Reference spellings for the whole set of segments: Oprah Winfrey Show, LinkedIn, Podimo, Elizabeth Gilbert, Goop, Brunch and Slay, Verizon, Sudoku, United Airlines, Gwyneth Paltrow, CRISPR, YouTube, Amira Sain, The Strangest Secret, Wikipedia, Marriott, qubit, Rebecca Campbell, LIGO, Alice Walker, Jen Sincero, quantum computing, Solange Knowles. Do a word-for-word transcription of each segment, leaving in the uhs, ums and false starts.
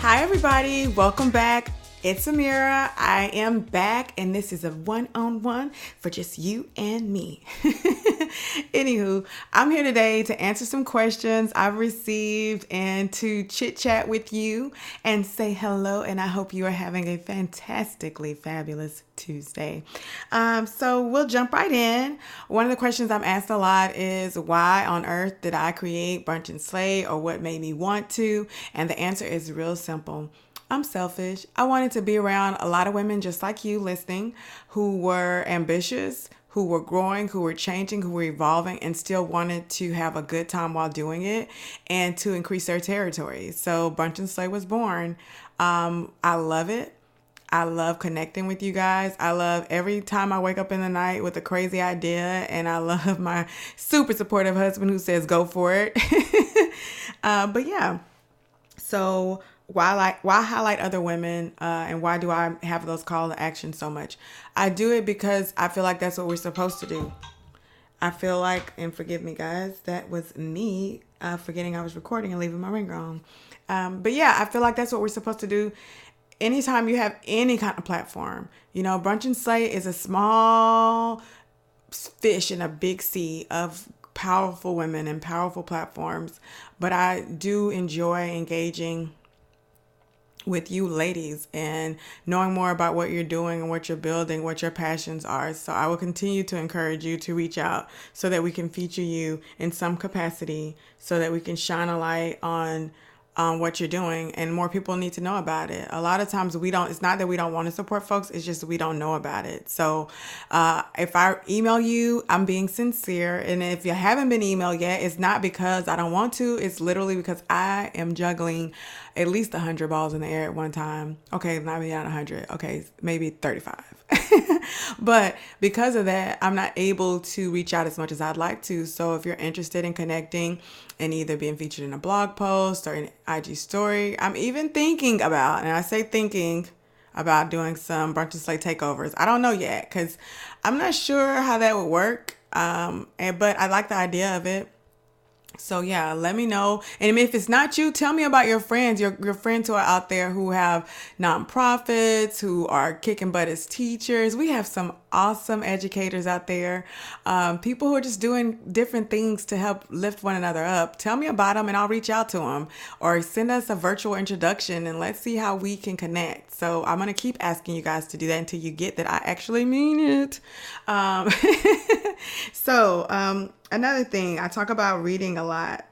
Hi everybody, welcome back. It's Amira. I am back and this is a one-on-one for just you and me. Anywho, I'm here today to answer some questions I've received and to chit-chat with you and say hello, and I hope you are having a fantastically fabulous Tuesday. Um, so we'll jump right in. One of the questions I'm asked a lot is, why on earth did I create Brunch and Slay, or what made me want to? And the answer is real simple. I'm selfish. I wanted to be around a lot of women just like you listening, who were ambitious, who were growing, who were changing, who were evolving, and still wanted to have a good time while doing it and to increase their territory. So Brunch and Slay was born. Um, I love it. I love connecting with you guys. I love every time I wake up in the night with a crazy idea, and I love my super supportive husband who says, go for it. uh, but yeah, so Why like why highlight other women uh, and why do I have those call to action so much? I do it because I feel like that's what we're supposed to do. I feel like, and forgive me guys, that was me uh, forgetting I was recording and leaving my ringer on. Um, but yeah, I feel like that's what we're supposed to do. Anytime you have any kind of platform, you know, Brunch and Slay is a small fish in a big sea of powerful women and powerful platforms. But I do enjoy engaging with you ladies and knowing more about what you're doing and what you're building, what your passions are. So I will continue to encourage you to reach out so that we can feature you in some capacity, so that we can shine a light on on what you're doing, and more people need to know about it. A lot of times we don't, it's not that we don't want to support folks, it's just we don't know about it. So uh, if I email you, I'm being sincere. And if you haven't been emailed yet, it's not because I don't want to, it's literally because I am juggling at least one hundred balls in the air at one time. Okay, not maybe not one hundred, okay, maybe thirty-five. But because of that, I'm not able to reach out as much as I'd like to. So if you're interested in connecting and either being featured in a blog post or an I G story, I'm even thinking about, and I say thinking about doing some Brunch and Slay takeovers. I don't know yet because I'm not sure how that would work. Um, and, but I like the idea of it. So yeah, let me know. And if it's not you, tell me about your friends, your your friends who are out there who have nonprofits, who are kicking butt as teachers. We have some awesome educators out there, um, people who are just doing different things to help lift one another up. Tell me about them and I'll reach out to them, or send us a virtual introduction and let's see how we can connect. So I'm going to keep asking you guys to do that until you get that I actually mean it. Um, so, um, Another thing, I talk about reading a lot,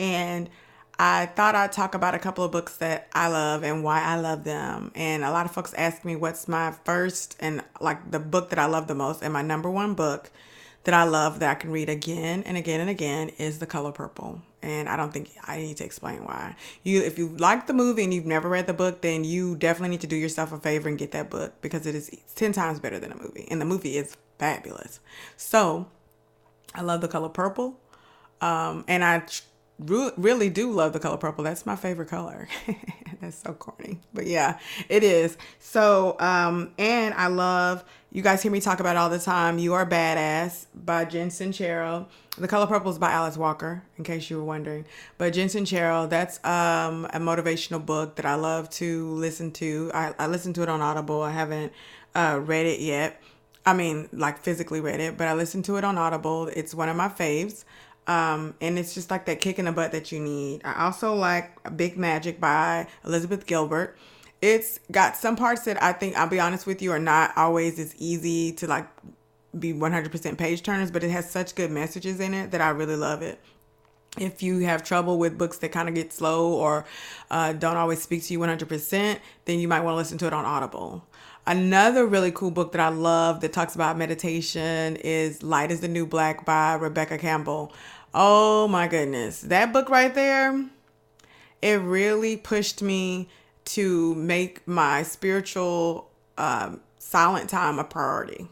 and I thought I'd talk about a couple of books that I love and why I love them. And a lot of folks ask me what's my first and like the book that I love the most, and my number one book that I love that I can read again and again and again is The Color Purple. And I don't think I need to explain why. You, if you like the movie and you've never read the book, then you definitely need to do yourself a favor and get that book, because it is ten times better than a movie, and the movie is fabulous. So I love The Color Purple, um, and I re- really do love The Color Purple. That's my favorite color. That's so corny, but yeah, it is. So, um, and I love, you guys hear me talk about it all the time, You Are Badass by Jen Sincero. The Color Purple is by Alice Walker, in case you were wondering. But Jen Sincero, that's um, a motivational book that I love to listen to. I, I listen to it on Audible. I haven't uh, read it yet. I mean, like physically read it, but I listened to it on Audible. It's one of my faves. Um, and it's just like that kick in the butt that you need. I also like Big Magic by Elizabeth Gilbert. It's got some parts that I think, I'll be honest with you, are not always as easy to like be one hundred percent page turners, but it has such good messages in it that I really love it. If you have trouble with books that kind of get slow or uh, don't always speak to you one hundred percent, then you might want to listen to it on Audible. Another really cool book that I love that talks about meditation is Light is the New Black by Rebecca Campbell. Oh my goodness. That book right there, it really pushed me to make my spiritual um, silent time a priority.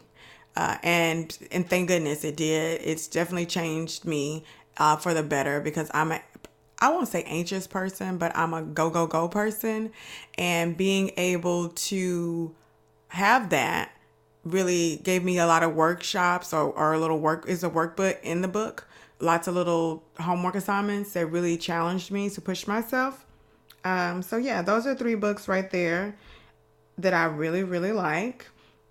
Uh, and and thank goodness it did. It's definitely changed me uh, for the better, because I'm a, I won't say anxious person, but I'm a go, go, go person. And being able to have that really gave me a lot of workshops, or, or a little work is a workbook in the book. Lots of little homework assignments that really challenged me to push myself. Um, so yeah, those are three books right there that I really, really like.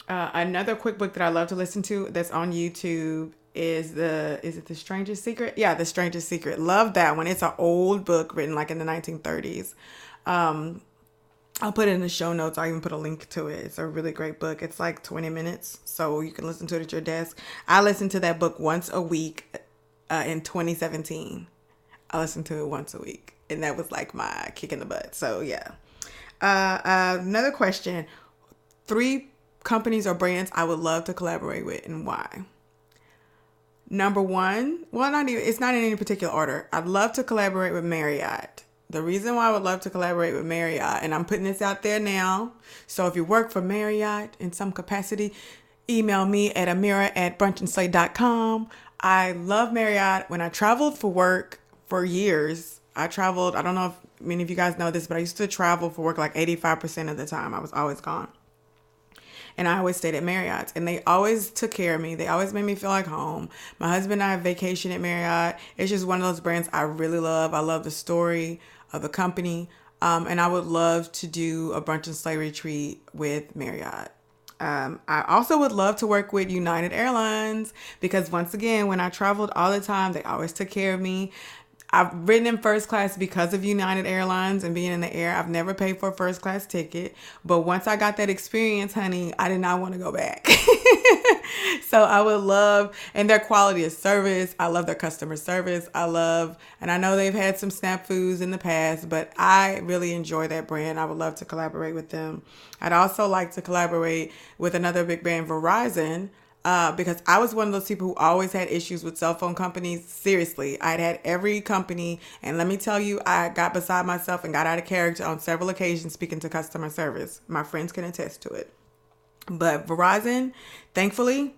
Uh, another quick book that I love to listen to that's on YouTube is the, is it The Strangest Secret? Yeah, The Strangest Secret. Love that one. It's an old book written like in the nineteen thirties. Um, I'll put it in the show notes. I'll even put a link to it. It's a really great book. It's like twenty minutes, so you can listen to it at your desk. I listen to that book once a week uh, in twenty seventeen. I listened to it once a week, and that was like my kick in the butt. So yeah. Uh, uh, another question. Three companies or brands I would love to collaborate with, and why? Number one, well, not even, it's not in any particular order. I'd love to collaborate with Marriott. The reason why I would love to collaborate with Marriott, and I'm putting this out there now, so if you work for Marriott in some capacity, email me at amira at brunch and slay dot com. I love Marriott. When I traveled for work for years, I traveled, I don't know if many of you guys know this, but I used to travel for work like eighty-five percent of the time. I was always gone. And I always stayed at Marriott's, and they always took care of me. They always made me feel like home. My husband and I vacation at Marriott. It's just one of those brands I really love. I love the story of the company. Um, and I would love to do a brunch and slay retreat with Marriott. Um, I also would love to work with United Airlines, because once again, when I traveled all the time, they always took care of me. I've ridden in first class because of United Airlines and being in the air. I've never paid for a first class ticket. But once I got that experience, honey, I did not want to go back. So I would love, and their quality of service. I love their customer service. I love, and I know they've had some snafus in the past, but I really enjoy that brand. I would love to collaborate with them. I'd also like to collaborate with another big brand, Verizon. Uh, because I was one of those people who always had issues with cell phone companies. Seriously, I'd had every company. And let me tell you, I got beside myself and got out of character on several occasions speaking to customer service. My friends can attest to it. But Verizon, thankfully,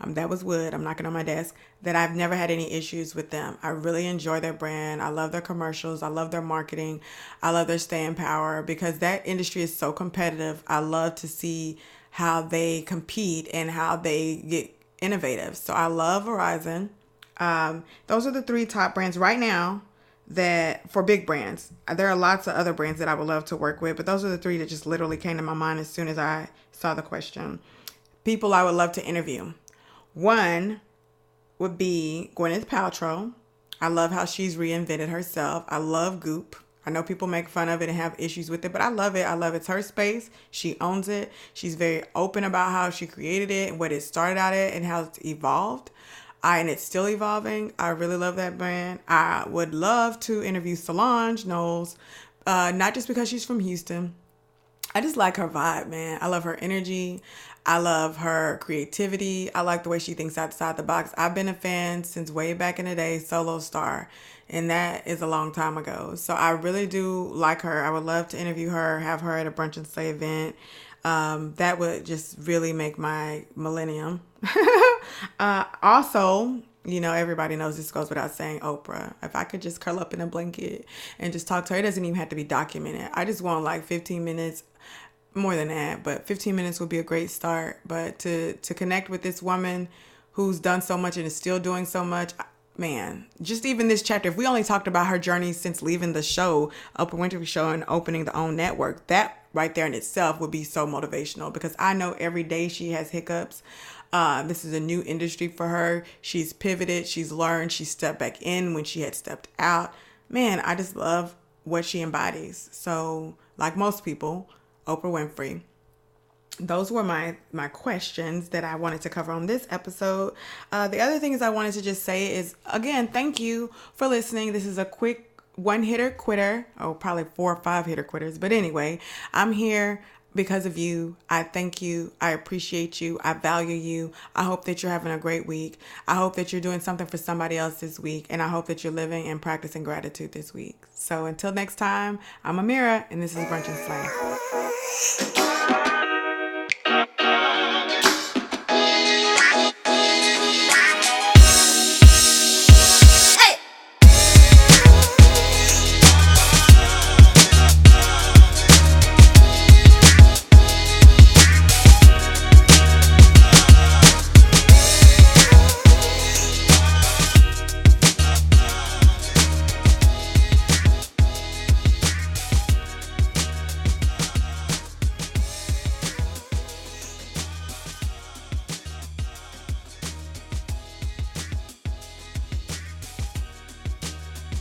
um, that was wood. I'm knocking on my desk. That I've never had any issues with them. I really enjoy their brand. I love their commercials. I love their marketing. I love their staying power, because that industry is so competitive. I love to see how they compete and how they get innovative. So I love Verizon. Um, those are the three top brands right now that for big brands. There are lots of other brands that I would love to work with, but those are the three that just literally came to my mind as soon as I saw the question. People I would love to interview. One would be Gwyneth Paltrow. I love how she's reinvented herself. I love Goop. I know people make fun of it and have issues with it, but I love it. I love it. It's her space. She owns it. She's very open about how she created it and what it started out at and how it's evolved. I, and it's still evolving. I really love that brand. I would love to interview Solange Knowles, uh, not just because she's from Houston. I just like her vibe, man. I love her energy. I love her creativity. I like the way she thinks outside the box. I've been a fan since way back in the day, Solo Star, and that is a long time ago. So I really do like her. I would love to interview her, have her at a brunch and slay event. Um, that would just really make my millennium. uh, also, you know, everybody knows this goes without saying, Oprah. If I could just curl up in a blanket and just talk to her, it doesn't even have to be documented. I just want like fifteen minutes, more than that, but fifteen minutes would be a great start. But to, to connect with this woman who's done so much and is still doing so much, man, just even this chapter, if we only talked about her journey since leaving the show, Oprah Winfrey Show, and opening the own network, that right there in itself would be so motivational, because I know every day she has hiccups. Uh, this is a new industry for her. She's pivoted. She's learned. She stepped back in when she had stepped out. Man, I just love what she embodies. So like most people, Oprah Winfrey. Those were my, my questions that I wanted to cover on this episode. Uh, the other things I wanted to just say is, again, thank you for listening. This is a quick one hitter quitter. Oh, probably four or five hitter quitters. But anyway, I'm here. because of you. I thank you. I appreciate you. I value you. I hope that you're having a great week. I hope that you're doing something for somebody else this week. And I hope that you're living and practicing gratitude this week. So until next time, I'm Amira, and this is Brunch and Slay.